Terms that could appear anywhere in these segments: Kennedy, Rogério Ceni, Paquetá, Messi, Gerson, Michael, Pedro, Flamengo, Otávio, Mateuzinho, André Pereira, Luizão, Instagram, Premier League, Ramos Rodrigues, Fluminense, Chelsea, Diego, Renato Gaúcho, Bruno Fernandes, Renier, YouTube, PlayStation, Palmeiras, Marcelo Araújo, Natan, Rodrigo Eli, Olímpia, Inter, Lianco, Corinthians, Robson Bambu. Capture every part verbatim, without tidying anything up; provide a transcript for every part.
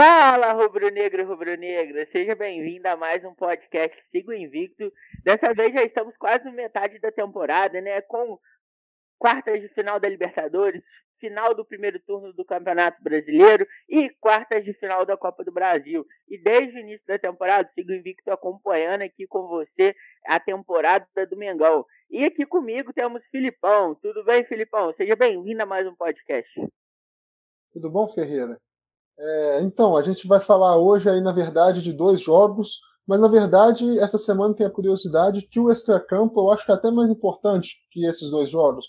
Fala, rubro-negro e rubro-negra, seja bem-vindo a mais um podcast Sigo Invicto. Dessa vez já estamos quase na metade da temporada, né? Com quartas de final da Libertadores, final do primeiro turno do Campeonato Brasileiro e quartas de final da Copa do Brasil. E desde o início da temporada, Sigo Invicto acompanhando aqui com você a temporada do Mengão. E aqui comigo temos Filipão. Tudo bem, Filipão? Seja bem-vindo a mais um podcast. Tudo bom, Ferreira? É, então, a gente vai falar hoje aí, na verdade, de dois jogos, mas na verdade essa semana tem a curiosidade que o extracampo eu acho que é até mais importante que esses dois jogos.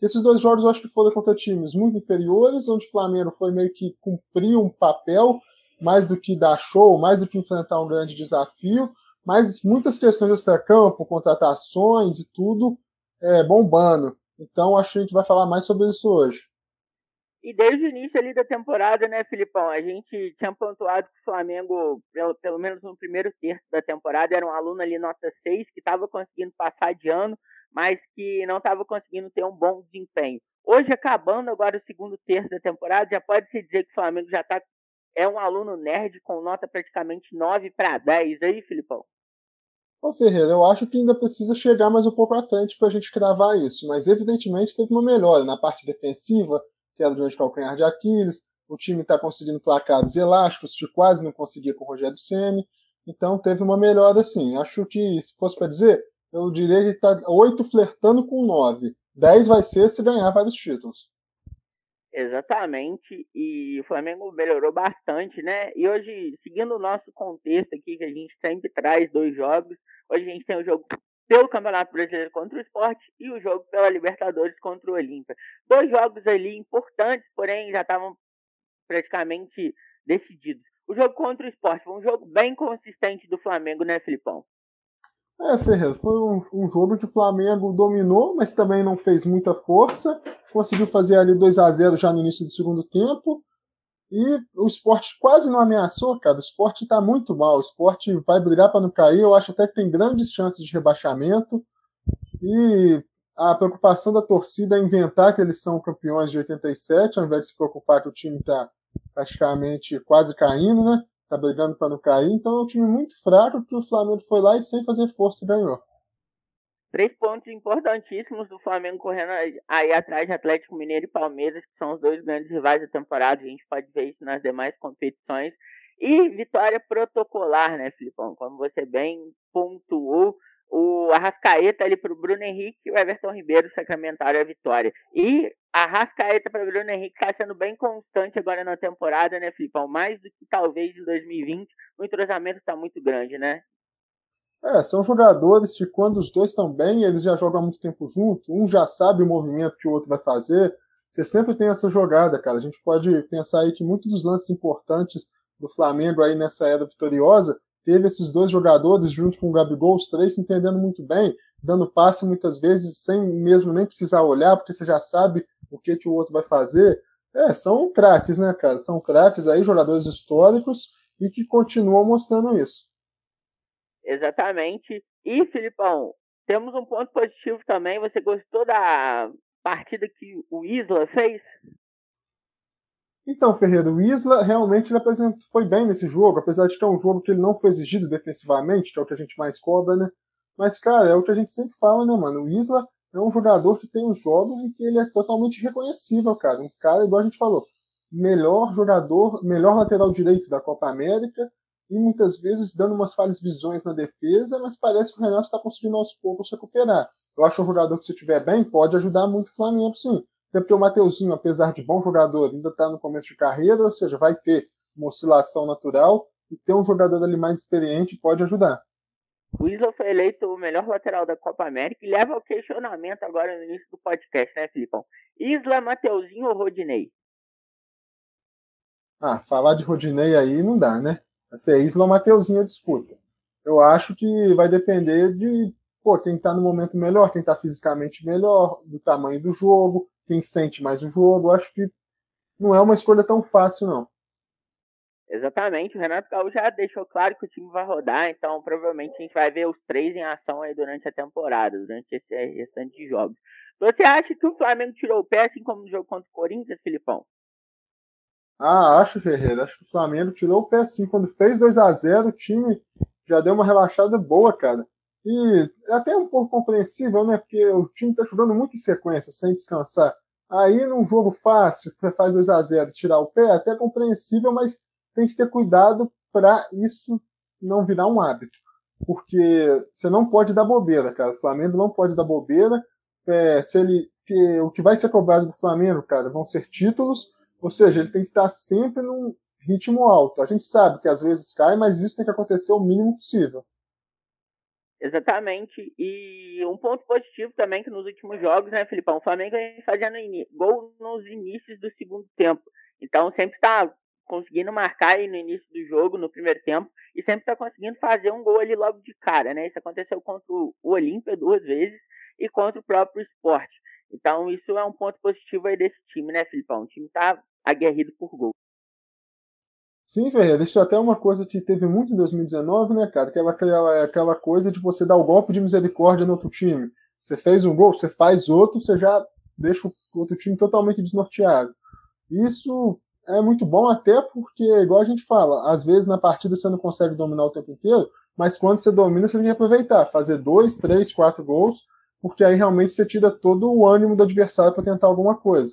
Esses dois jogos eu acho que foram contra times muito inferiores, onde o Flamengo foi meio que cumprir um papel, mais do que dar show, mais do que enfrentar um grande desafio, mas muitas questões de extracampo, contratações e tudo, é, bombando. Então acho que a gente vai falar mais sobre isso hoje. E desde o início ali da temporada, né, Filipão, a gente tinha pontuado que o Flamengo, pelo menos no primeiro terço da temporada, era um aluno ali nota seis, que estava conseguindo passar de ano, mas que não estava conseguindo ter um bom desempenho. Hoje, acabando agora o segundo terço da temporada, já pode-se dizer que o Flamengo já tá, é um aluno nerd com nota praticamente nove para dez. Aí, Filipão? Ô, Ferreira, eu acho que ainda precisa chegar mais um pouco à frente para a gente cravar isso, mas evidentemente teve uma melhora na parte defensiva, pedra de calcanhar de Aquiles, o time está conseguindo placados elásticos, que quase não conseguia com o Rogério Ceni, então teve uma melhora sim. Acho que, se fosse para dizer, eu diria que está oito flertando com nove. dez vai ser se ganhar vários títulos. Exatamente, e o Flamengo melhorou bastante, né? E hoje, seguindo o nosso contexto aqui, que a gente sempre traz dois jogos, hoje a gente tem o jogo pelo Campeonato Brasileiro contra o Sport e o jogo pela Libertadores contra o Olímpia. Dois jogos ali importantes, porém já estavam praticamente decididos. O jogo contra o Sport foi um jogo bem consistente do Flamengo, né, Filipão? É, Ferreira, foi um, um jogo que o Flamengo dominou, mas também não fez muita força. Conseguiu fazer ali dois a zero já no início do segundo tempo. E o Sport quase não ameaçou, cara. O Sport tá muito mal. O Sport vai brigar para não cair. Eu acho até que tem grandes chances de rebaixamento. E a preocupação da torcida é inventar que eles são campeões de oitenta e sete, ao invés de se preocupar que o time tá praticamente quase caindo, né? Tá brigando para não cair. Então é um time muito fraco que o Flamengo foi lá e sem fazer força ganhou. Três pontos importantíssimos do Flamengo correndo aí atrás de Atlético Mineiro e Palmeiras, que são os dois grandes rivais da temporada. A gente pode ver isso nas demais competições. E vitória protocolar, né, Filipão? Como você bem pontuou, o Arrascaeta ali para o Bruno Henrique e o Everton Ribeiro sacramentaram a vitória. E a Arrascaeta para o Bruno Henrique está sendo bem constante agora na temporada, né, Filipão? Mais do que talvez em dois mil e vinte, o entrosamento está muito grande, né? É, são jogadores que quando os dois estão bem, eles já jogam há muito tempo junto, um já sabe o movimento que o outro vai fazer, você sempre tem essa jogada, cara. A gente pode pensar aí que muitos dos lances importantes do Flamengo aí nessa era vitoriosa, teve esses dois jogadores junto com o Gabigol, os três se entendendo muito bem, dando passe muitas vezes sem mesmo nem precisar olhar, porque você já sabe o que, que o outro vai fazer. É, são craques, né, cara? São craques aí, jogadores históricos e que continuam mostrando isso. Exatamente. E, Filipão, temos um ponto positivo também. Você gostou da partida que o Isla fez? Então, Ferreira, o Isla realmente foi bem nesse jogo, apesar de que é um jogo que ele não foi exigido defensivamente, que é o que a gente mais cobra, né? Mas, cara, é o que a gente sempre fala, né, mano? O Isla é um jogador que tem os jogos e que ele é totalmente reconhecível, cara. Um cara, igual a gente falou, melhor jogador, melhor lateral direito da Copa América, e muitas vezes dando umas falhas visões na defesa, mas parece que o Renato está conseguindo aos poucos recuperar. Eu acho um jogador que, se estiver bem, pode ajudar muito o Flamengo, sim. Até porque o Mateuzinho, apesar de bom jogador, ainda está no começo de carreira, ou seja, vai ter uma oscilação natural, e ter um jogador ali mais experiente pode ajudar. O Isla foi eleito o melhor lateral da Copa América e leva ao questionamento agora no início do podcast, né, Filipão? Isla, Mateuzinho ou Rodinei? Ah, falar de Rodinei aí não dá, né? Se é Isla ou Mateuzinho, disputa. Eu acho que vai depender de pô, quem está no momento melhor, quem está fisicamente melhor, do tamanho do jogo, quem sente mais o jogo. Eu acho que não é uma escolha tão fácil, não. Exatamente. O Renato Gaúcho já deixou claro que o time vai rodar, então provavelmente a gente vai ver os três em ação aí durante a temporada, durante esse restante de jogos. Você acha que o Flamengo tirou o pé, assim como no jogo contra o Corinthians, Filipão? Ah, acho, Ferreira. Acho que o Flamengo tirou o pé assim. Quando fez dois a zero, o time já deu uma relaxada boa, cara. E até um pouco compreensível, né? Porque o time tá jogando muito em sequência, sem descansar. Aí, num jogo fácil, faz dois a zero e tirar o pé, até é compreensível, mas tem que ter cuidado para isso não virar um hábito. Porque você não pode dar bobeira, cara. O Flamengo não pode dar bobeira. É, se ele, que, o que vai ser cobrado do Flamengo, cara, vão ser títulos. Ou seja, ele tem que estar sempre num ritmo alto. A gente sabe que às vezes cai, mas isso tem que acontecer o mínimo possível. Exatamente, e um ponto positivo também que nos últimos jogos, né, Filipão, o Flamengo vem fazendo in... gol nos inícios do segundo tempo, então sempre está conseguindo marcar aí no início do jogo, no primeiro tempo, e sempre está conseguindo fazer um gol ali logo de cara, né, isso aconteceu contra o Olímpia duas vezes e contra o próprio Sport, então isso é um ponto positivo aí desse time, né, Filipão, o time está aguerrido por gol. Sim, Ferreira, isso é até uma coisa que teve muito em dois mil e dezenove, né, cara? Aquela, aquela, aquela coisa de você dar o golpe de misericórdia no outro time. Você fez um gol, você faz outro, você já deixa o outro time totalmente desnorteado. Isso é muito bom até porque, igual a gente fala, às vezes na partida você não consegue dominar o tempo inteiro, mas quando você domina, você tem que aproveitar, fazer dois, três, quatro gols, porque aí realmente você tira todo o ânimo do adversário para tentar alguma coisa.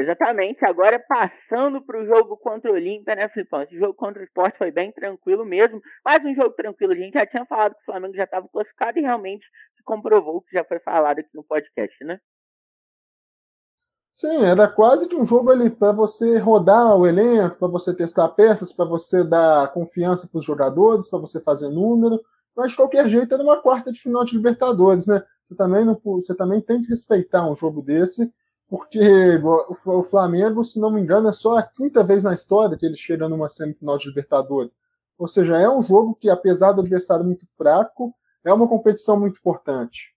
Exatamente, agora passando para o jogo contra o Olímpia, né, Filipão? Esse jogo contra o Sport foi bem tranquilo mesmo, mas um jogo tranquilo, a gente já tinha falado que o Flamengo já estava classificado e realmente se comprovou o que já foi falado aqui no podcast, né? Sim, era quase que um jogo ali para você rodar o elenco, para você testar peças, para você dar confiança para os jogadores, para você fazer número, mas de qualquer jeito era uma quarta de final de Libertadores, né? Você também, não, você também tem que respeitar um jogo desse, porque o Flamengo, se não me engano, é só a quinta vez na história que ele chega numa semifinal de Libertadores. Ou seja, é um jogo que, apesar do adversário muito fraco, é uma competição muito importante.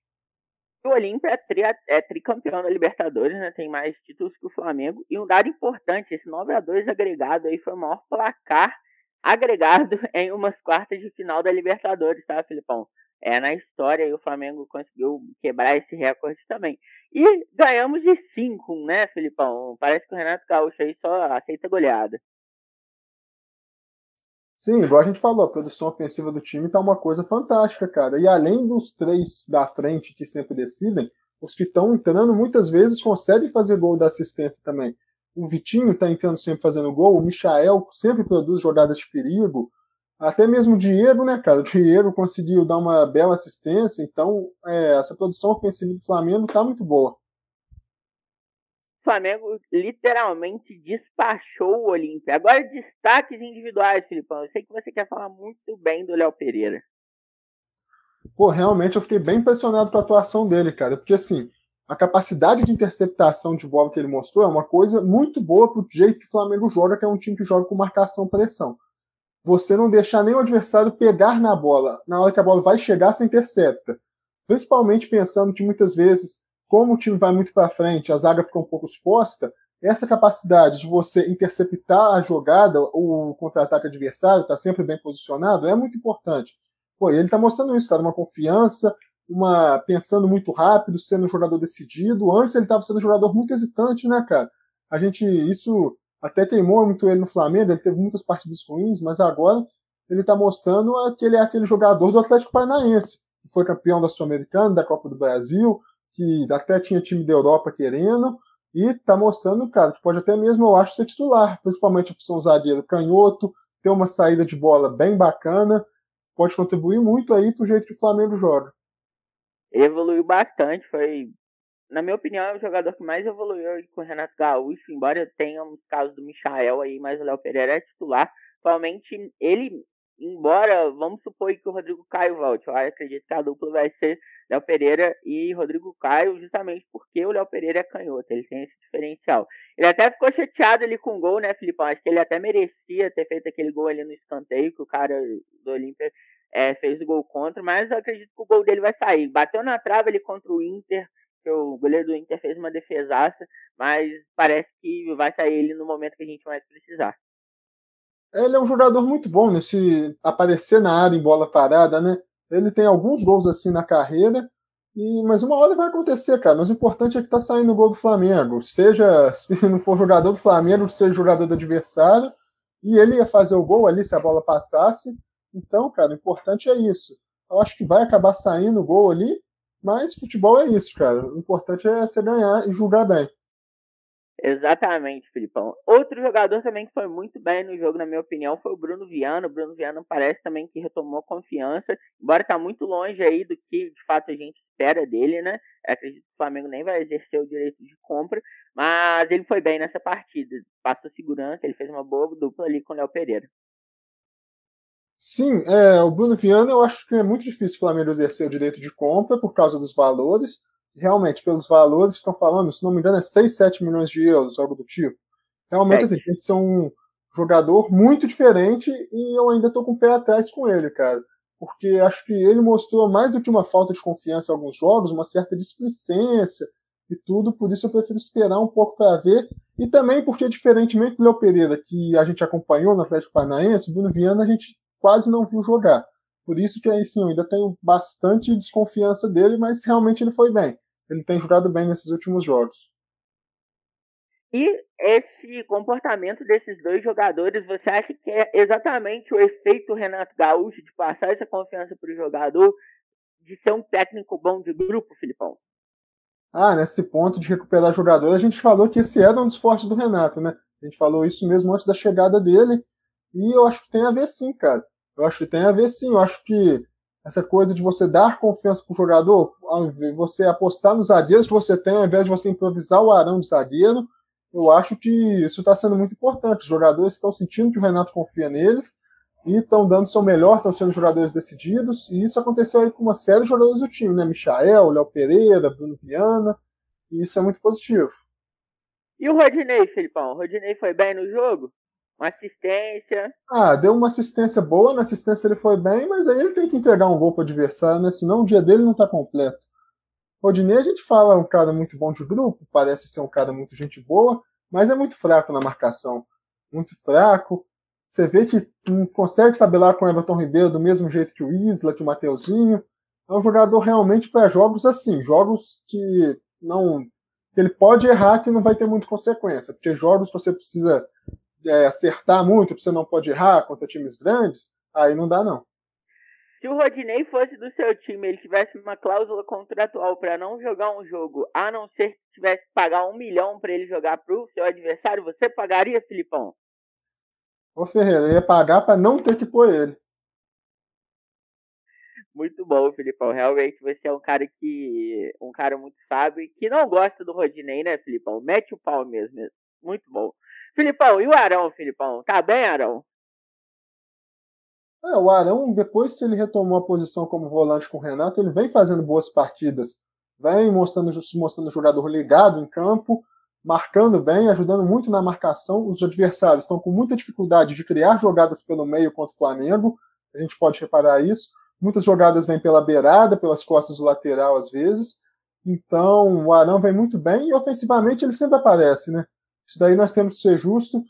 O Olímpia é, tri, é tricampeão da Libertadores, né? Tem mais títulos que o Flamengo. E um dado importante, esse nove a dois agregado aí foi o maior placar agregado em umas quartas de final da Libertadores, tá, Filipão? É na história e o Flamengo conseguiu quebrar esse recorde também. E ganhamos de cinco, né, Filipão? Parece que o Renato Gaúcho aí só aceita goleada. Sim, igual a gente falou, a produção ofensiva do time tá uma coisa fantástica, cara. E além dos três da frente que sempre decidem, os que estão entrando muitas vezes conseguem fazer gol da assistência também. O Vitinho tá entrando sempre fazendo gol, o Michael sempre produz jogadas de perigo. Até mesmo o Diego, né, cara? O Diego conseguiu dar uma bela assistência, então é, essa produção ofensiva do Flamengo tá muito boa. O Flamengo literalmente despachou o Olímpia. Agora destaques individuais, Filipão. Eu sei que você quer falar muito bem do Léo Pereira. Pô, realmente eu fiquei bem impressionado com a atuação dele, cara. Porque assim, a capacidade de interceptação de bola que ele mostrou é uma coisa muito boa pro jeito que o Flamengo joga, que é um time que joga com marcação e pressão. Você não deixar nem o adversário pegar na bola. Na hora que a bola vai chegar, você intercepta. Principalmente pensando que muitas vezes, como o time vai muito para frente, a zaga fica um pouco exposta, essa capacidade de você interceptar a jogada ou o contra-ataque adversário, está sempre bem posicionado, é muito importante. Pô, ele está mostrando isso, cara, uma confiança, uma pensando muito rápido, sendo um jogador decidido. Antes ele estava sendo um jogador muito hesitante, né, cara? A gente, isso... Até queimou muito ele no Flamengo, ele teve muitas partidas ruins, mas agora ele está mostrando que ele é aquele jogador do Atlético Paranaense, que foi campeão da Sul-Americana, da Copa do Brasil, que até tinha time da Europa querendo, e está mostrando, cara, que pode até mesmo, eu acho, ser titular, principalmente a opção zagueiro canhoto, ter uma saída de bola bem bacana, pode contribuir muito aí para o jeito que o Flamengo joga. Ele evoluiu bastante, foi... Na minha opinião, é o jogador que mais evoluiu com o Renato Gaúcho, embora tenha um caso do Michael aí, mas o Léo Pereira é titular. Provavelmente ele, embora, vamos supor que o Rodrigo Caio volte, eu acredito que a dupla vai ser Léo Pereira e Rodrigo Caio, justamente porque o Léo Pereira é canhoto, ele tem esse diferencial. Ele até ficou chateado ali com o gol, né, Filipão? Acho que ele até merecia ter feito aquele gol ali no escanteio, que o cara do Olímpia é, fez o gol contra, mas eu acredito que o gol dele vai sair. Bateu na trave ali contra o Inter, que o goleiro do Inter fez uma defesaça, mas parece que vai sair ele no momento que a gente mais precisar. Ele é um jogador muito bom nesse aparecer na área em bola parada, né? Ele tem alguns gols assim na carreira E, mas uma hora vai acontecer, cara. Mas o importante é que tá saindo o gol do Flamengo. Seja, se não for jogador do Flamengo, seja jogador do adversário. E ele ia fazer o gol ali se a bola passasse. Então, cara, o importante é isso. Eu acho que vai acabar saindo o gol ali. Mas futebol é isso, cara. O importante é você ganhar e jogar bem. Exatamente, Filipão. Outro jogador também que foi muito bem no jogo, na minha opinião, foi o Bruno Viana. O Bruno Viana parece também que retomou confiança, embora tá muito longe aí do que, de fato, a gente espera dele, né? Acredito que o Flamengo nem vai exercer o direito de compra, mas ele foi bem nessa partida. Passou segurança, ele fez uma boa dupla ali com o Léo Pereira. Sim, é, o Bruno Viana, eu acho que é muito difícil o Flamengo exercer o direito de compra por causa dos valores. Realmente, pelos valores que estão falando, se não me engano, é seis, sete milhões de euros, algo do tipo. Realmente, é. assim, tem que ser um jogador muito diferente e eu ainda tô com o pé atrás com ele, cara. Porque acho que ele mostrou mais do que uma falta de confiança em alguns jogos, uma certa displicência e tudo, por isso eu prefiro esperar um pouco para ver. E também porque, diferentemente do Léo Pereira, que a gente acompanhou no Atlético Paranaense, o Bruno Viana a gente quase não viu jogar. Por isso que, assim, eu ainda tenho bastante desconfiança dele, mas realmente ele foi bem. Ele tem jogado bem nesses últimos jogos. E esse comportamento desses dois jogadores, você acha que é exatamente o efeito Renato Gaúcho de passar essa confiança para o jogador, de ser um técnico bom de grupo, Filipão? Ah, nesse ponto de recuperar jogador, a gente falou que esse era um dos fortes do Renato, né? A gente falou isso mesmo antes da chegada dele, e eu acho que tem a ver sim, cara. Eu acho que tem a ver sim, eu acho que essa coisa de você dar confiança pro jogador, você apostar nos zagueiros que você tem, ao invés de você improvisar o Arão de zagueiro, eu acho que isso está sendo muito importante. Os jogadores estão sentindo que o Renato confia neles e estão dando o seu melhor, estão sendo jogadores decididos, e isso aconteceu aí com uma série de jogadores do time, né? Michael, Léo Pereira, Bruno Viana, e isso é muito positivo. E o Rodinei, Filipão? O Rodinei foi bem no jogo? Uma assistência. Ah, deu uma assistência boa, na assistência ele foi bem, mas aí ele tem que entregar um gol pro adversário, né? Senão o dia dele não tá completo. Rodinei, a gente fala, é um cara muito bom de grupo, parece ser um cara muito gente boa, mas é muito fraco na marcação. Muito fraco. Você vê que não consegue tabelar com o Everton Ribeiro do mesmo jeito que o Isla, que o Mateuzinho. É um jogador realmente para jogos assim, jogos que não. Ele pode errar que não vai ter muita consequência, porque jogos que você precisa. É, acertar muito, porque você não pode errar contra times grandes, aí não dá não. Se o Rodinei fosse do seu time, ele tivesse uma cláusula contratual para não jogar um jogo, a não ser que tivesse que pagar um milhão para ele jogar pro seu adversário, você pagaria, Filipão? Ô Ferreira, eu ia pagar para não ter que pôr ele. Muito bom, Filipão. Realmente você é um cara que um cara muito sábio e que não gosta do Rodinei, né, Filipão? Mete o pau mesmo. Muito bom. Filipão, e o Arão, Filipão? Tá bem, Arão? É, o Arão, depois que ele retomou a posição como volante com o Renato, ele vem fazendo boas partidas. Vem mostrando, mostrando o jogador ligado em campo, marcando bem, ajudando muito na marcação. Os adversários estão com muita dificuldade de criar jogadas pelo meio contra o Flamengo. A gente pode reparar isso. Muitas jogadas vêm pela beirada, pelas costas do lateral, às vezes. Então, o Arão vem muito bem e, ofensivamente, ele sempre aparece, né? Isso daí nós temos que ser justo,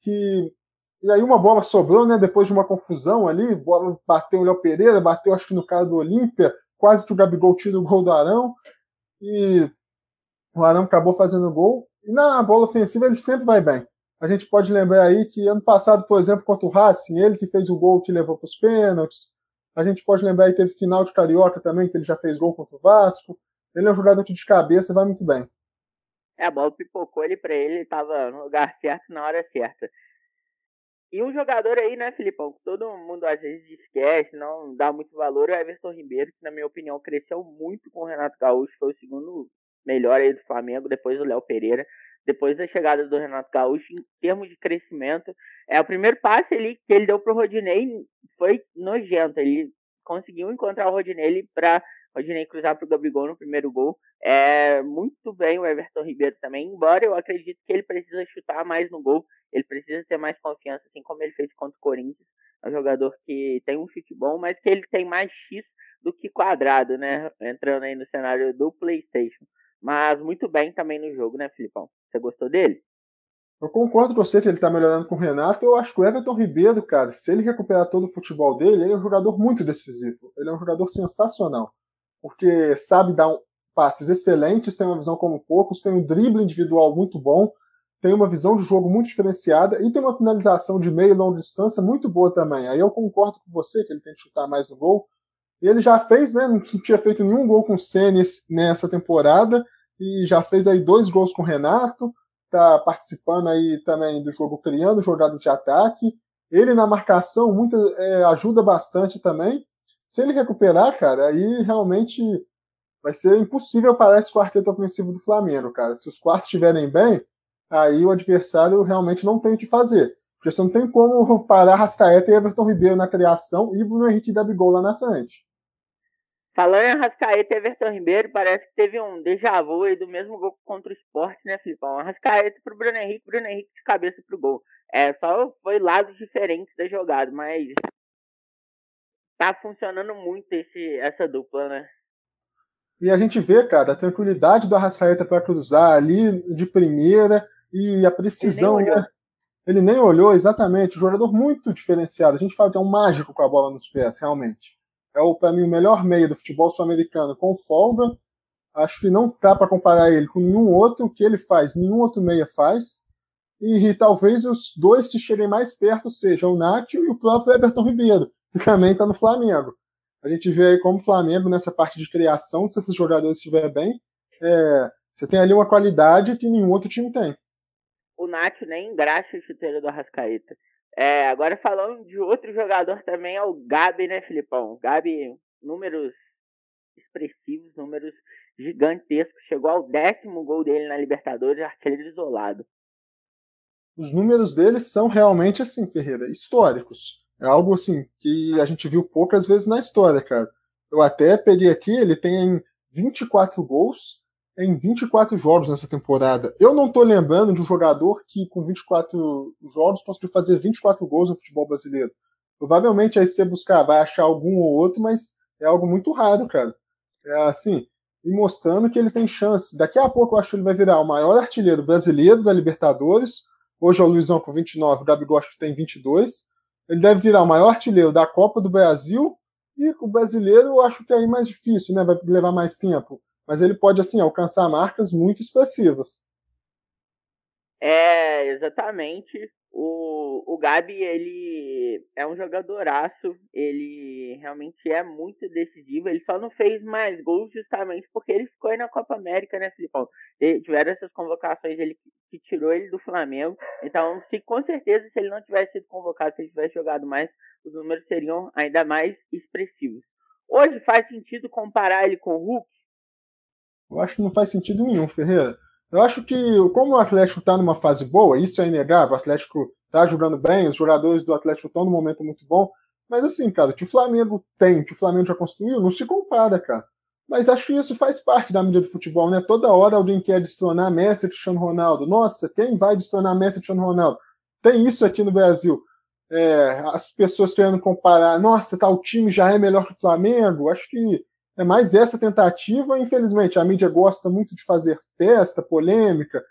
que... E aí uma bola sobrou, né, depois de uma confusão ali, bola bateu o Léo Pereira, bateu acho que no cara do Olímpia, quase que o Gabigol tira o gol do Arão, e o Arão acabou fazendo o gol, e na bola ofensiva ele sempre vai bem. A gente pode lembrar aí que ano passado, por exemplo, contra o Racing, ele que fez o gol que levou para os pênaltis, a gente pode lembrar aí que teve final de Carioca também, que ele já fez gol contra o Vasco, ele é um jogador que de cabeça vai muito bem. É, a bola pipocou ele pra ele, ele tava no lugar certo, na hora certa. E um jogador aí, né, Filipão, que todo mundo às vezes esquece, não dá muito valor, é o Everton Ribeiro, que na minha opinião cresceu muito com o Renato Gaúcho, foi o segundo melhor aí do Flamengo, depois do Léo Pereira, depois da chegada do Renato Gaúcho, em termos de crescimento. É, o primeiro passe ali que ele deu pro Rodinei foi nojento, ele conseguiu encontrar o Rodinei pra... Rodinei cruzar para o Gabigol no primeiro gol. É muito bem o Everton Ribeiro também, embora eu acredito que ele precisa chutar mais no gol, ele precisa ter mais confiança, assim como ele fez contra o Corinthians. É um jogador que tem um chute bom, mas que ele tem mais X do que quadrado, né? Entrando aí no cenário do PlayStation. Mas muito bem também no jogo, né, Filipão? Você gostou dele? Eu concordo com você que ele está melhorando com o Renato. Eu acho que o Everton Ribeiro, cara, se ele recuperar todo o futebol dele, ele é um jogador muito decisivo. Ele é um jogador sensacional. porque sabe dar passes excelentes, tem uma visão como poucos, tem um drible individual muito bom, tem uma visão de jogo muito diferenciada e tem uma finalização de meia e longa distância muito boa também. Aí eu concordo com você que ele tem que chutar mais no gol. E ele já fez, né? Não tinha feito nenhum gol com o Ceni nessa temporada e já fez aí dois gols com o Renato. Tá participando aí também do jogo, criando jogadas de ataque. Ele na marcação muita, é, ajuda bastante também. Se ele recuperar, cara, aí realmente vai ser impossível, parece, o quarteto ofensivo do Flamengo, cara. Se os quatro estiverem bem, aí o adversário realmente não tem o que fazer. Porque você não tem como parar Arrascaeta e Everton Ribeiro na criação e Bruno Henrique e Gabigol lá na frente. Falando em Arrascaeta e Everton Ribeiro, parece que teve um déjà vu aí do mesmo gol contra o Sport, né, Filipão? Arrascaeta pro Bruno Henrique, Bruno Henrique de cabeça pro gol. É, só foi lados diferentes da jogada, mas tá funcionando muito esse, essa dupla, né? E a gente vê, cara, a tranquilidade do Arrascaeta para cruzar ali de primeira e a precisão, ele nem olhou, né? Ele nem olhou, exatamente. Um jogador muito diferenciado. A gente fala que é um mágico com a bola nos pés, realmente. É, para mim, o melhor meia do futebol sul-americano com folga. Acho que não dá para comparar ele com nenhum outro. O que ele faz, nenhum outro meia faz. E, e talvez os dois que cheguem mais perto sejam o Nath e o próprio Everton Ribeiro, que também está no Flamengo. A gente vê aí como o Flamengo, nessa parte de criação, se esses jogadores estiverem bem, é, você tem ali uma qualidade que nenhum outro time tem. O Nath nem engraxa o chuteiro do Arrascaeta. É, agora falando de outro jogador também, é o Gabi, né, Filipão? O Gabi, números expressivos, números gigantescos. Chegou ao décimo gol dele na Libertadores, artilheiro isolado. Os números dele são realmente, assim, Ferreira, históricos. É algo assim que a gente viu poucas vezes na história, cara. Eu até peguei aqui, ele tem vinte e quatro gols em vinte e quatro jogos nessa temporada. Eu não tô lembrando de um jogador que com vinte e quatro jogos conseguiu fazer vinte e quatro gols no futebol brasileiro. Provavelmente aí você buscar, vai achar algum ou outro, mas é algo muito raro, cara. É assim, e mostrando que ele tem chance. Daqui a pouco eu acho que ele vai virar o maior artilheiro brasileiro da Libertadores. Hoje é o Luizão com vinte e nove, o Gabigol acho que tem vinte e dois. Ele deve virar o maior artilheiro da Copa do Brasil e o brasileiro eu acho que é aí mais difícil, né? Vai levar mais tempo. Mas ele pode, assim, alcançar marcas muito expressivas. É, exatamente. O, o Gabi, ele é um jogadoraço. Ele realmente é muito decisivo. Ele só não fez mais gols justamente porque ele ficou aí na Copa América, né, Filipão? Tiveram essas convocações, ele... que tirou ele do Flamengo. Então, se, com certeza, se ele não tivesse sido convocado, se ele tivesse jogado mais, os números seriam ainda mais expressivos. Hoje faz sentido comparar ele com o Hulk? Eu acho que não faz sentido nenhum, Ferreira. Eu acho que, como o Atlético está numa fase boa, isso é inegável, o Atlético está jogando bem, os jogadores do Atlético estão num momento muito bom, mas assim, cara, o que o Flamengo tem, o que o Flamengo já construiu, não se compara, cara. Mas acho que isso faz parte da mídia do futebol, né? Toda hora alguém quer destronar Messi e Cristiano Ronaldo. Nossa, quem vai destronar Messi e Cristiano Ronaldo? Tem isso aqui no Brasil. É, as pessoas querendo comparar. Nossa, tal time já é melhor que o Flamengo. Acho que é mais essa tentativa. Infelizmente, a mídia gosta muito de fazer festa, polêmica,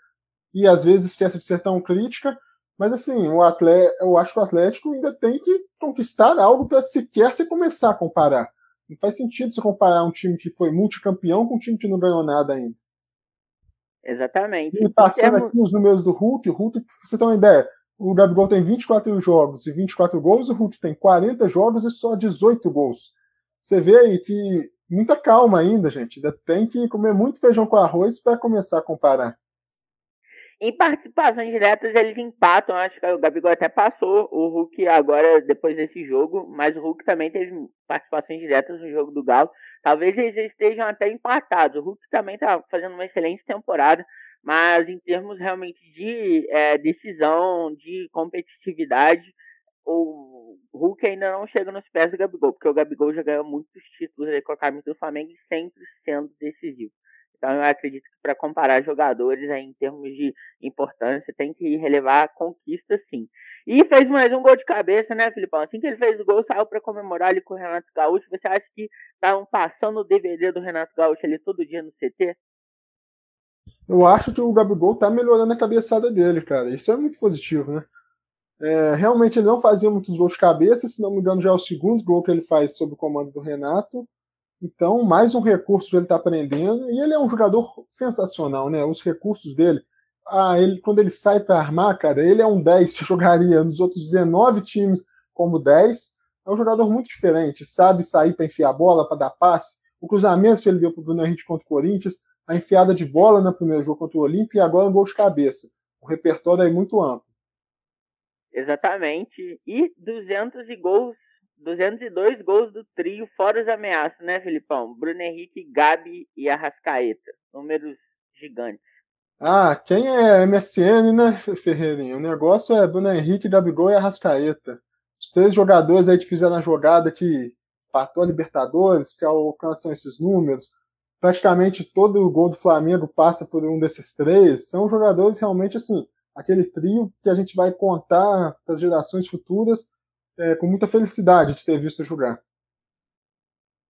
e às vezes esquece de ser tão crítica. Mas assim, o atleta, eu acho que o Atlético ainda tem que conquistar algo para sequer se começar a comparar. Não faz sentido se comparar um time que foi multicampeão com um time que não ganhou nada ainda. Exatamente. E passando temos... aqui os números do Hulk, o Hulk, pra você ter uma ideia, o Gabigol tem vinte e quatro jogos e vinte e quatro gols, o Hulk tem quarenta jogos e só dezoito gols. Você vê aí que muita calma ainda, gente. Ainda tem que comer muito feijão com arroz para começar a comparar. Em participações diretas, eles empatam. Acho que o Gabigol até passou o Hulk agora, depois desse jogo. Mas o Hulk também teve participações diretas no jogo do Galo. Talvez eles estejam até empatados. O Hulk também está fazendo uma excelente temporada. Mas em termos realmente de é, decisão, de competitividade, o Hulk ainda não chega nos pés do Gabigol. Porque o Gabigol já ganhou muitos títulos com a camisa do Flamengo e sempre sendo decisivo. Então eu acredito que para comparar jogadores aí, em termos de importância, tem que relevar a conquista, sim. E fez mais um gol de cabeça, né, Filipão? Assim que ele fez o gol, saiu para comemorar ali com o Renato Gaúcho. Você acha que estavam passando o D V D do Renato Gaúcho ali todo dia no C T? Eu acho que o Gabigol tá melhorando a cabeçada dele, cara. Isso é muito positivo, né? É, realmente ele não fazia muitos gols de cabeça, se não me engano já é o segundo gol que ele faz sob o comando do Renato. Então, mais um recurso que ele está aprendendo. E ele é um jogador sensacional, né? Os recursos dele. Ah, ele, quando ele sai para armar, cara, ele é um dez que jogaria nos outros dezenove times como dez. É um jogador muito diferente. Sabe sair para enfiar a bola, para dar passe. O cruzamento que ele deu para o Bruno Henrique contra o Corinthians, a enfiada de bola no primeiro jogo contra o Olímpia e agora um gol de cabeça. O repertório é muito amplo. Exatamente. E duzentos e gols, duzentos e dois gols do trio, fora os ameaços, né, Filipão? Bruno Henrique, Gabi e Arrascaeta. Números gigantes. Ah, quem é M S N, né, Ferreirinha? O negócio é Bruno Henrique, Gabigol e Arrascaeta. Os três jogadores aí que fizeram a jogada que empatou a Libertadores, que alcançam esses números. Praticamente todo o gol do Flamengo passa por um desses três. São jogadores realmente assim, aquele trio que a gente vai contar para as gerações futuras é, com muita felicidade de ter visto jogar.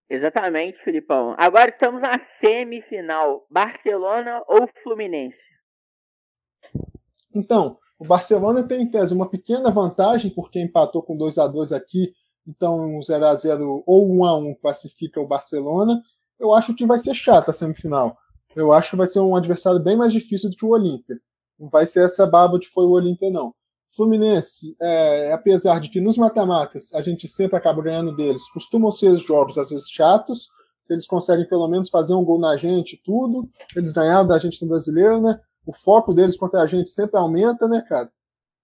Exatamente, Filipão. Agora estamos na semifinal. Barcelona ou Fluminense? Então, o Barcelona tem em tese uma pequena vantagem porque empatou com dois a dois aqui. Então, um zero a zero ou um a um classifica o Barcelona. Eu acho que vai ser chata a semifinal. Eu acho que vai ser um adversário bem mais difícil do que o Olímpia. Não vai ser essa baba de foi o Olímpia, não. Fluminense, é, apesar de que nos mata-matas a gente sempre acaba ganhando deles, costumam ser jogos às vezes chatos, eles conseguem pelo menos fazer um gol na gente e tudo. Eles ganharam da gente no brasileiro, né? O foco deles contra a gente sempre aumenta, né, cara?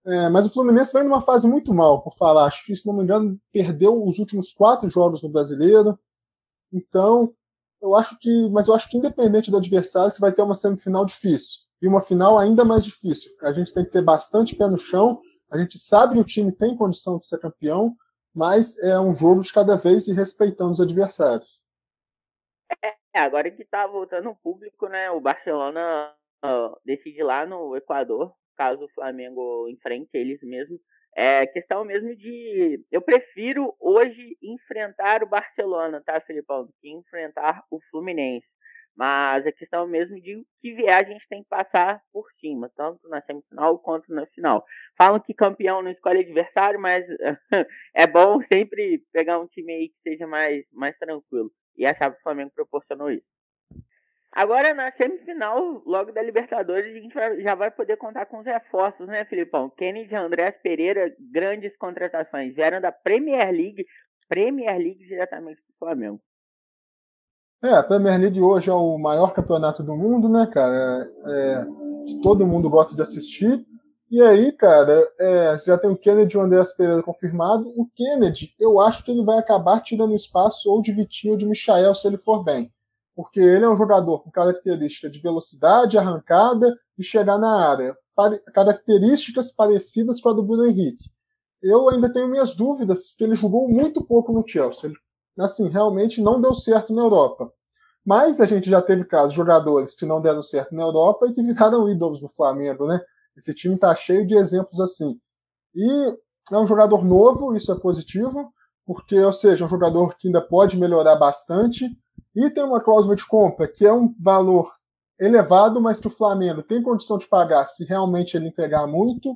É, mas o Fluminense vem numa fase muito mal, por falar. Acho que, se não me engano, perdeu os últimos quatro jogos no brasileiro. Então... Eu acho que, mas eu acho que independente do adversário, você vai ter uma semifinal difícil. E uma final ainda mais difícil. A gente tem que ter bastante pé no chão. A gente sabe que o time tem condição de ser campeão, mas é um jogo de cada vez e respeitando os adversários. É, agora que tá voltando o público, né? O Barcelona uh, decide lá no Equador, caso o Flamengo enfrente eles mesmos. É questão mesmo de... Eu prefiro hoje enfrentar o Barcelona, tá, Filipão? Que enfrentar o Fluminense. Mas é questão mesmo de que viagem a gente tem que passar por cima, tanto na semifinal quanto na final. Falam que campeão não escolhe adversário, mas é bom sempre pegar um time aí que seja mais, mais tranquilo. E achar que o Flamengo proporcionou isso. Agora, na semifinal, logo da Libertadores, a gente vai, já vai poder contar com os reforços, né, Filipão? Kennedy, André Pereira, grandes contratações. Vieram da Premier League, Premier League diretamente do Flamengo. É, a Premier League hoje é o maior campeonato do mundo, né, cara? É, que todo mundo gosta de assistir. E aí, cara, é, já tem o Kennedy e o André Pereira confirmado. O Kennedy, eu acho que ele vai acabar tirando espaço ou de Vitinho ou de Michael, se ele for bem. Porque ele é um jogador com característica de velocidade, arrancada e chegar na área. Características parecidas com a do Bruno Henrique. Eu ainda tenho minhas dúvidas, porque ele jogou muito pouco no Chelsea. Ele, assim, realmente não deu certo na Europa. Mas a gente já teve casos de jogadores que não deram certo na Europa e que viraram ídolos no Flamengo, né? Esse time tá cheio de exemplos assim. E é um jogador novo, isso é positivo, porque, ou seja, é um jogador que ainda pode melhorar bastante. E tem uma cláusula de compra, que é um valor elevado, mas que o Flamengo tem condição de pagar se realmente ele entregar muito.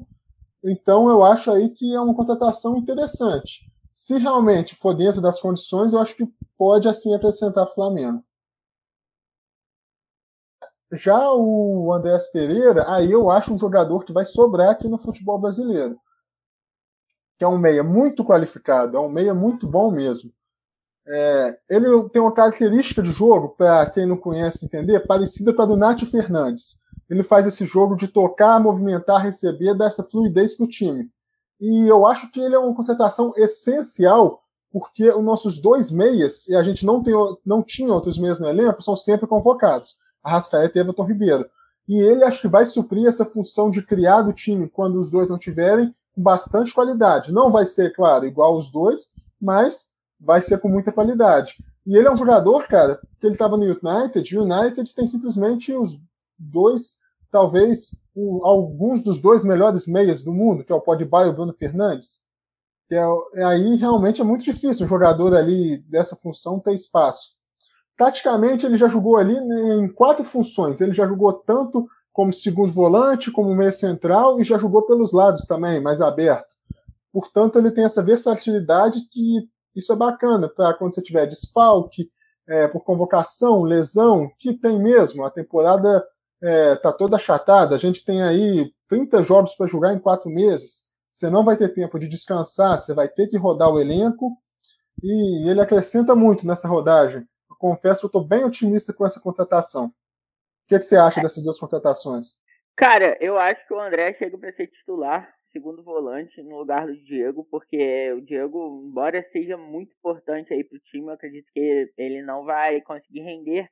Então eu acho aí que é uma contratação interessante. Se realmente for dentro das condições, eu acho que pode assim acrescentar o Flamengo. Já o André Pereira, aí eu acho um jogador que vai sobrar aqui no futebol brasileiro. Que é um meia muito qualificado, é um meia muito bom mesmo. É, ele tem uma característica de jogo, para quem não conhece entender, parecida com a do Nath Fernandes. Ele faz esse jogo de tocar, movimentar, receber, dar essa fluidez para o time. E eu acho que ele é uma contratação essencial, porque os nossos dois meias, e a gente não, tem, não tinha outros meias no elenco, são sempre convocados, Arrascaeta e Everton Ribeiro. E ele acho que vai suprir essa função de criar do time quando os dois não tiverem, com bastante qualidade. Não vai ser, claro, igual os dois, mas... vai ser com muita qualidade. E ele é um jogador, cara, que ele estava no United, e o United tem simplesmente os dois, talvez, o, alguns dos dois melhores meias do mundo, que é o Pogba e o Bruno Fernandes. Que é, aí realmente é muito difícil um jogador ali dessa função ter espaço. Taticamente, ele já jogou ali em quatro funções. Ele já jogou tanto como segundo volante, como meia central, e já jogou pelos lados também, mais aberto. Portanto, ele tem essa versatilidade que isso é bacana para quando você tiver desfalque, é, por convocação, lesão, que tem mesmo. A temporada está é, toda achatada, a gente tem aí trinta jogos para jogar em quatro meses. Você não vai ter tempo de descansar, você vai ter que rodar o elenco, e ele acrescenta muito nessa rodagem. Eu confesso que eu estou bem otimista com essa contratação. O que, que você acha dessas duas contratações? Cara, eu acho que o André chega para ser titular, segundo volante, no lugar do Diego, porque o Diego, embora seja muito importante aí para o time, eu acredito que ele não vai conseguir render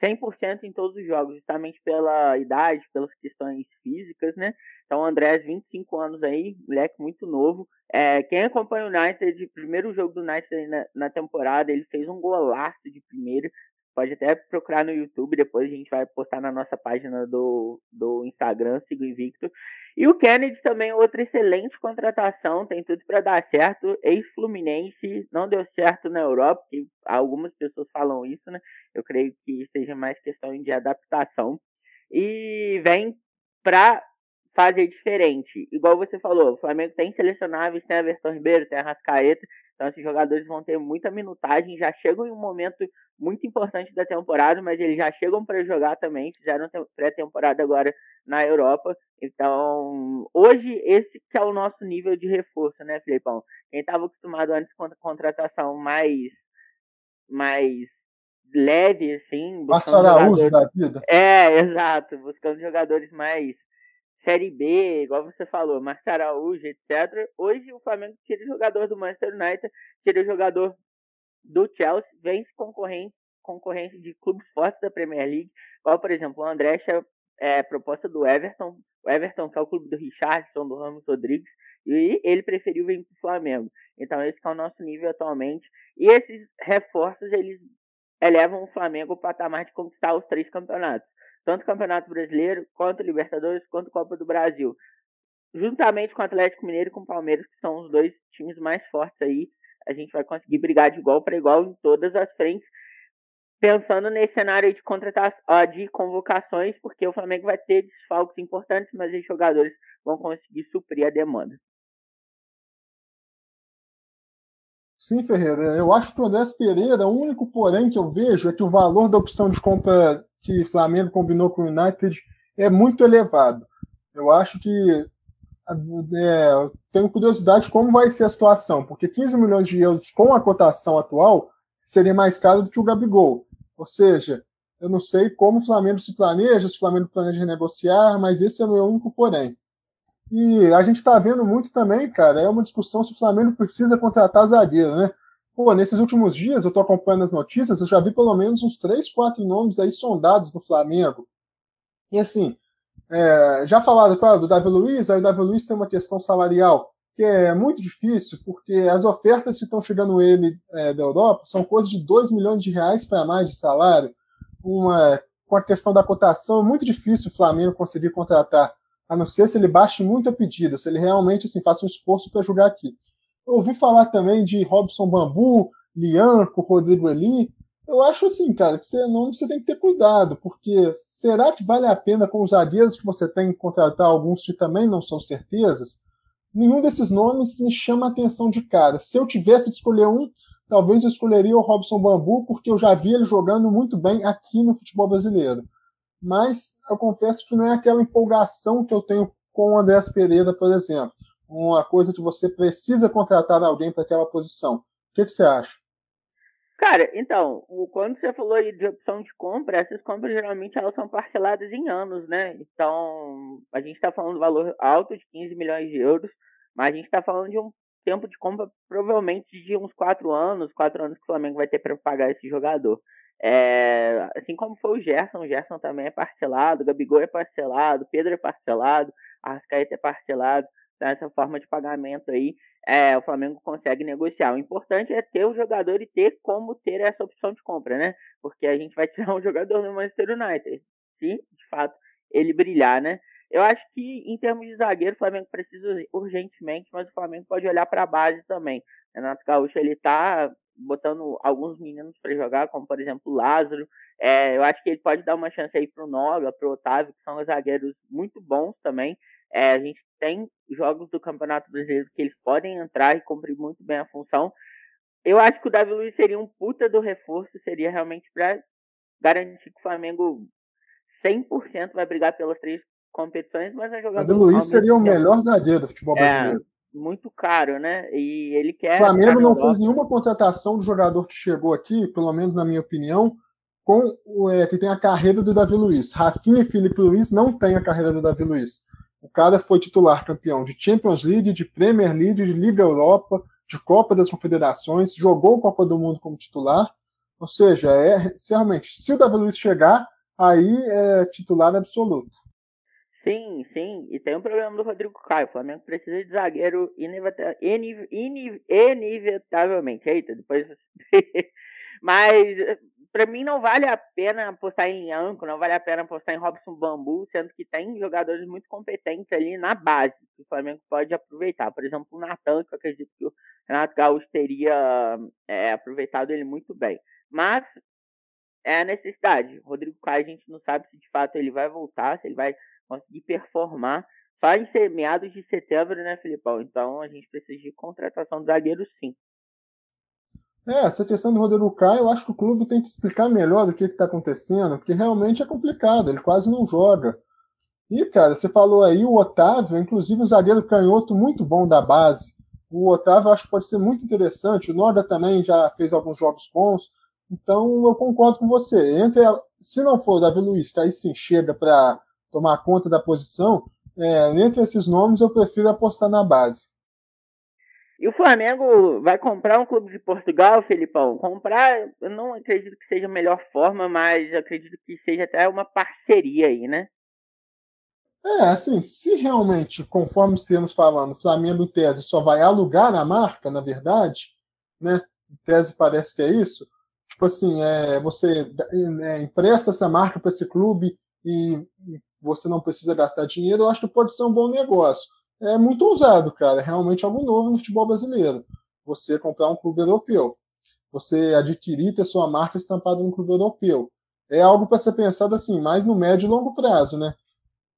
cem por cento em todos os jogos, justamente pela idade, pelas questões físicas, né? Então o André, vinte e cinco anos aí, moleque muito novo. É, quem acompanha o United, primeiro jogo do United na, na temporada, ele fez um golaço de primeira. Pode até procurar no YouTube, depois a gente vai postar na nossa página do, do Instagram, siga o Invicto. E o Kennedy também, outra excelente contratação, tem tudo para dar certo. Ex-Fluminense, não deu certo na Europa, que algumas pessoas falam isso, né? Eu creio que seja mais questão de adaptação. E vem para fazer diferente. Igual você falou, o Flamengo tem selecionáveis, tem Everton Ribeiro, tem Arrascaeta. Então esses jogadores vão ter muita minutagem, já chegam em um momento muito importante da temporada, mas eles já chegam para jogar também, fizeram pré-temporada agora na Europa. Então hoje esse que é o nosso nível de reforço, né, Filipão? Quem estava acostumado antes com a contratação mais, mais leve, assim... Marcelo Araújo da vida. É, exato, buscando jogadores mais... Série B, igual você falou, Marcelo Araújo, etcétera. Hoje o Flamengo tira o jogador do Manchester United, tira o jogador do Chelsea, vence concorrente, concorrente de clubes fortes da Premier League. Igual, por exemplo, o André é proposta do Everton, o Everton que é o clube do Richarlison, do Ramos Rodrigues, e ele preferiu vir para o Flamengo. Então esse que é o nosso nível atualmente. E esses reforços, eles elevam o Flamengo ao patamar de conquistar os três campeonatos. Tanto o Campeonato Brasileiro, quanto o Libertadores, quanto a Copa do Brasil. Juntamente com o Atlético Mineiro e com o Palmeiras, que são os dois times mais fortes aí, a gente vai conseguir brigar de igual para igual em todas as frentes, pensando nesse cenário de, de convocações, porque o Flamengo vai ter desfalques importantes, mas os jogadores vão conseguir suprir a demanda. Sim, Ferreira. Eu acho que o André Pereira, o único porém que eu vejo é que o valor da opção de compra que o Flamengo combinou com o United é muito elevado. Eu acho que é, eu tenho curiosidade como vai ser a situação, porque quinze milhões de euros com a cotação atual seria mais caro do que o Gabigol. Ou seja, eu não sei como o Flamengo se planeja, se o Flamengo planeja renegociar, mas esse é o meu único porém. E a gente está vendo muito também, cara, é uma discussão se o Flamengo precisa contratar zagueiro, né? Pô, nesses últimos dias, eu estou acompanhando as notícias, eu já vi pelo menos uns três, quatro nomes aí sondados no Flamengo. E assim, é, já falaram, claro, do David Luiz, aí o David Luiz tem uma questão salarial que é muito difícil, porque as ofertas que estão chegando ele é, da Europa são coisas de dois milhões de reais para mais de salário. Uma, com a questão da cotação, é muito difícil o Flamengo conseguir contratar, a não ser se ele baixe muito a pedida, se ele realmente assim, faça um esforço para jogar aqui. Eu ouvi falar também de Robson Bambu, Lianco, Rodrigo Eli. Eu acho assim, cara, que você, não, você tem que ter cuidado, porque será que vale a pena com os zagueiros que você tem contratar alguns que também não são certezas? Nenhum desses nomes me chama a atenção de cara. Se eu tivesse de escolher um, talvez eu escolheria o Robson Bambu, porque eu já vi ele jogando muito bem aqui no futebol brasileiro. Mas eu confesso que não é aquela empolgação que eu tenho com o André Pereira, por exemplo. Uma coisa que você precisa contratar alguém para aquela posição. O que, que você acha? Cara, então, quando você falou aí de opção de compra, essas compras geralmente elas são parceladas em anos, né? Então, a gente está falando de um valor alto de quinze milhões de euros, mas a gente está falando de um tempo de compra provavelmente de uns quatro anos, quatro anos que o Flamengo vai ter para pagar esse jogador. É, assim como foi o Gerson, o Gerson também é parcelado, o Gabigol é parcelado, o Pedro é parcelado, a Arrascaeta é parcelado. Essa forma de pagamento aí, é, o Flamengo consegue negociar. O importante é ter o jogador e ter como ter essa opção de compra, né? Porque a gente vai tirar um jogador no Manchester United, se de fato ele brilhar, né? Eu acho que em termos de zagueiro, o Flamengo precisa urgentemente, mas o Flamengo pode olhar para a base também. Renato Gaúcho, ele tá botando alguns meninos para jogar, como por exemplo o Lázaro. É, eu acho que ele pode dar uma chance aí pro Noga, pro Otávio, que são zagueiros muito bons também. É, a gente tem jogos do Campeonato Brasileiro que eles podem entrar e cumprir muito bem a função. Eu acho que o David Luiz seria um puta do reforço, seria realmente pra garantir que o Flamengo cem por cento vai brigar pelas três competições, mas vai jogar... O David Luiz seria o melhor zagueiro do futebol brasileiro. É, muito caro, né? E ele quer... O Flamengo não fez nenhuma contratação do jogador que chegou aqui, pelo menos na minha opinião, com, é, que tem a carreira do David Luiz. Rafinha e Filipe Luiz não tem a carreira do David Luiz. O cara foi titular campeão de Champions League, de Premier League, de Liga Europa, de Copa das Confederações, jogou Copa do Mundo como titular. Ou seja, é, realmente, se o David Luiz chegar, aí é titular absoluto. Sim, sim. E tem um problema do Rodrigo Caio. O Flamengo precisa de zagueiro inevitavelmente. Iniv... Iniv... Eita, depois... Mas, pra mim, não vale a pena apostar em Anco, não vale a pena apostar em Robson Bambu, sendo que tem jogadores muito competentes ali na base, que o Flamengo pode aproveitar. Por exemplo, o Natan, que eu acredito que o Renato Gaúcho teria é, aproveitado ele muito bem. Mas é a necessidade. O Rodrigo Caio, a gente não sabe se de fato ele vai voltar, se ele vai conseguir performar só em meados de setembro, né, Filipão? Então, a gente precisa de contratação do zagueiro, sim. É, essa questão do Rodrigo Caio, eu acho que o clube tem que explicar melhor do que está acontecendo, porque realmente é complicado, ele quase não joga. E, cara, você falou aí o Otávio, inclusive um zagueiro canhoto muito bom da base. O Otávio eu acho que pode ser muito interessante, o Noga também já fez alguns jogos bons, então eu concordo com você. Entre a, se não for o David Luiz, que aí sim chega para tomar conta da posição, é, entre esses nomes eu prefiro apostar na base. E o Flamengo vai comprar um clube de Portugal, Filipão? Comprar, eu não acredito que seja a melhor forma, mas acredito que seja até uma parceria aí, né? É, assim, se realmente, conforme estamos falando, o Flamengo, em tese, só vai alugar a marca, na verdade, né? Em tese parece que é isso. Tipo assim, é, você é, empresta essa marca para esse clube e você não precisa gastar dinheiro, eu acho que pode ser um bom negócio. É muito ousado, cara. É realmente algo novo no futebol brasileiro. Você comprar um clube europeu. Você adquirir, ter sua marca estampada no clube europeu. É algo para ser pensado assim, mais no médio e longo prazo, né?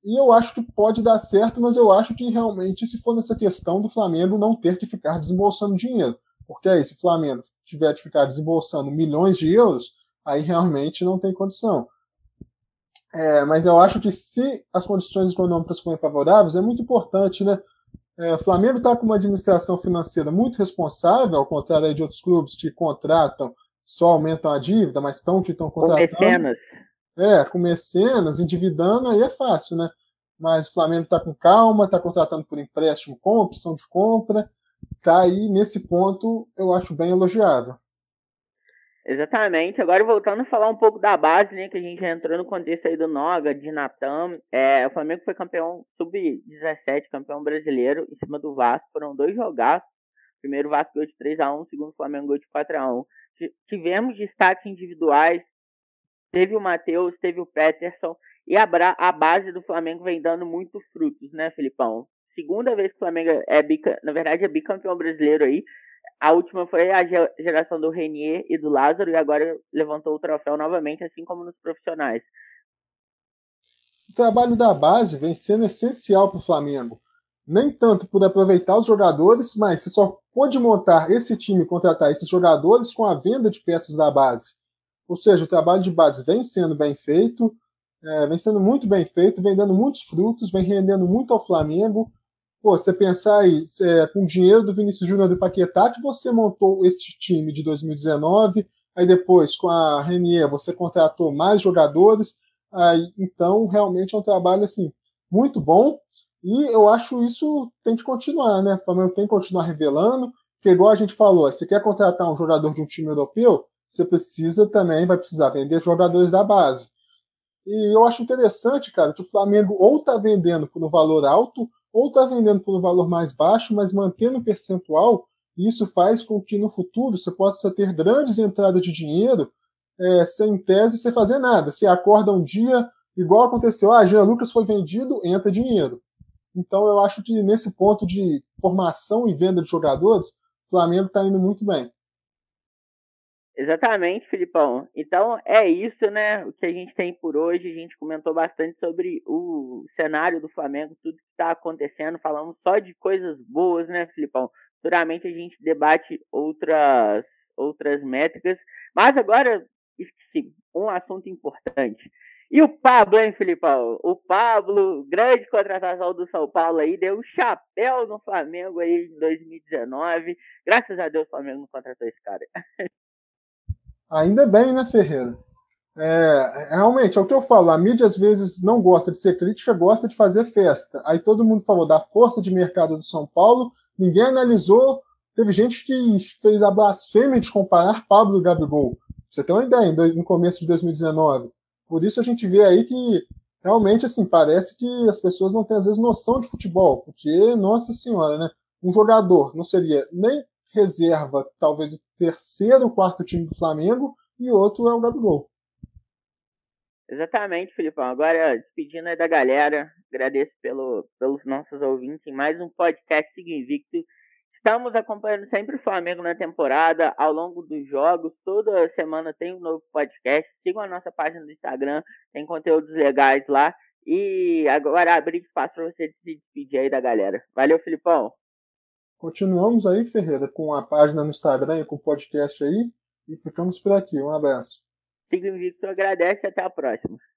E eu acho que pode dar certo, mas eu acho que realmente, se for nessa questão do Flamengo não ter que ficar desembolsando dinheiro. Porque aí, se o Flamengo tiver de ficar desembolsando milhões de euros, aí realmente não tem condição. É, mas eu acho que se as condições econômicas forem favoráveis, é muito importante, né? É, o Flamengo está com uma administração financeira muito responsável, ao contrário aí de outros clubes que contratam, só aumentam a dívida, mas estão que estão contratando. Com mecenas. É, com mecenas, endividando, aí é fácil, né? Mas o Flamengo está com calma, está contratando por empréstimo, com opção de compra, está aí nesse ponto, eu acho bem elogiável. Exatamente. Agora voltando a falar um pouco da base, né, que a gente já entrou no contexto aí do Noga, de Natan, é, o Flamengo foi campeão sub dezessete, campeão brasileiro, em cima do Vasco, foram dois jogaços, primeiro o Vasco ganhou de três a um, o segundo o Flamengo ganhou de quatro a um. Tivemos destaques individuais, teve o Matheus, teve o Peterson, e a, bra- a base do Flamengo vem dando muitos frutos, né, Filipão? Segunda vez que o Flamengo é, bica- na verdade, é bicampeão brasileiro aí. A última foi a geração do Renier e do Lázaro, e agora levantou o troféu novamente, assim como nos profissionais. O trabalho da base vem sendo essencial para o Flamengo. Nem tanto por aproveitar os jogadores, mas você só pôde montar esse time e contratar esses jogadores com a venda de peças da base. Ou seja, o trabalho de base vem sendo bem feito, é, vem sendo muito bem feito, vem dando muitos frutos, vem rendendo muito ao Flamengo. Pô, você pensar aí, é, com o dinheiro do Vinícius Júnior e do Paquetá, que você montou esse time de dois mil e dezenove, aí depois com a Renier você contratou mais jogadores, aí, então realmente é um trabalho assim, muito bom, e eu acho isso tem que continuar, né? O Flamengo tem que continuar revelando, porque igual a gente falou, se você quer contratar um jogador de um time europeu, você precisa também, vai precisar vender jogadores da base. E eu acho interessante, cara, que o Flamengo ou está vendendo por um valor alto, ou está vendendo por um valor mais baixo, mas mantendo o percentual, e isso faz com que no futuro você possa ter grandes entradas de dinheiro é, sem tese, sem fazer nada. Você acorda um dia, igual aconteceu, ah, Jean Lucas foi vendido, entra dinheiro. Então eu acho que nesse ponto de formação e venda de jogadores, o Flamengo está indo muito bem. Exatamente, Filipão. Então é isso, né? O que a gente tem por hoje. A gente comentou bastante sobre o cenário do Flamengo, tudo que está acontecendo. Falamos só de coisas boas, né, Filipão? Futuramente a gente debate outras outras métricas. Mas agora, esqueci, um assunto importante. E o Pablo, hein, Filipão? O Pablo, grande contratação do São Paulo aí, deu um chapéu no Flamengo aí em dois mil e dezenove. Graças a Deus o Flamengo não contratou esse cara. Ainda bem, né, Ferreira? É, realmente, é o que eu falo, a mídia às vezes não gosta de ser crítica, gosta de fazer festa. Aí todo mundo falou da força de mercado do São Paulo, ninguém analisou, teve gente que fez a blasfêmia de comparar Pablo e Gabigol. Pra você ter uma ideia, no começo de dois mil e dezenove. Por isso a gente vê aí que realmente assim, parece que as pessoas não têm às vezes noção de futebol, porque, nossa senhora, né? Um jogador não seria nem reserva, talvez o terceiro ou quarto time do Flamengo, e outro é o Gabigol. Exatamente, Filipão. Agora, despedindo aí da galera, agradeço pelo, pelos nossos ouvintes em mais um podcast Siga Invicto. Estamos acompanhando sempre o Flamengo na temporada, ao longo dos jogos, toda semana tem um novo podcast. Sigam a nossa página do Instagram, tem conteúdos legais lá. E agora abrir espaço para você se despedir aí da galera. Valeu, Filipão! Continuamos aí, Ferreira, com a página no Instagram e com o podcast aí, e ficamos por aqui. Um abraço. Siga Invicto, agradece e até a próxima.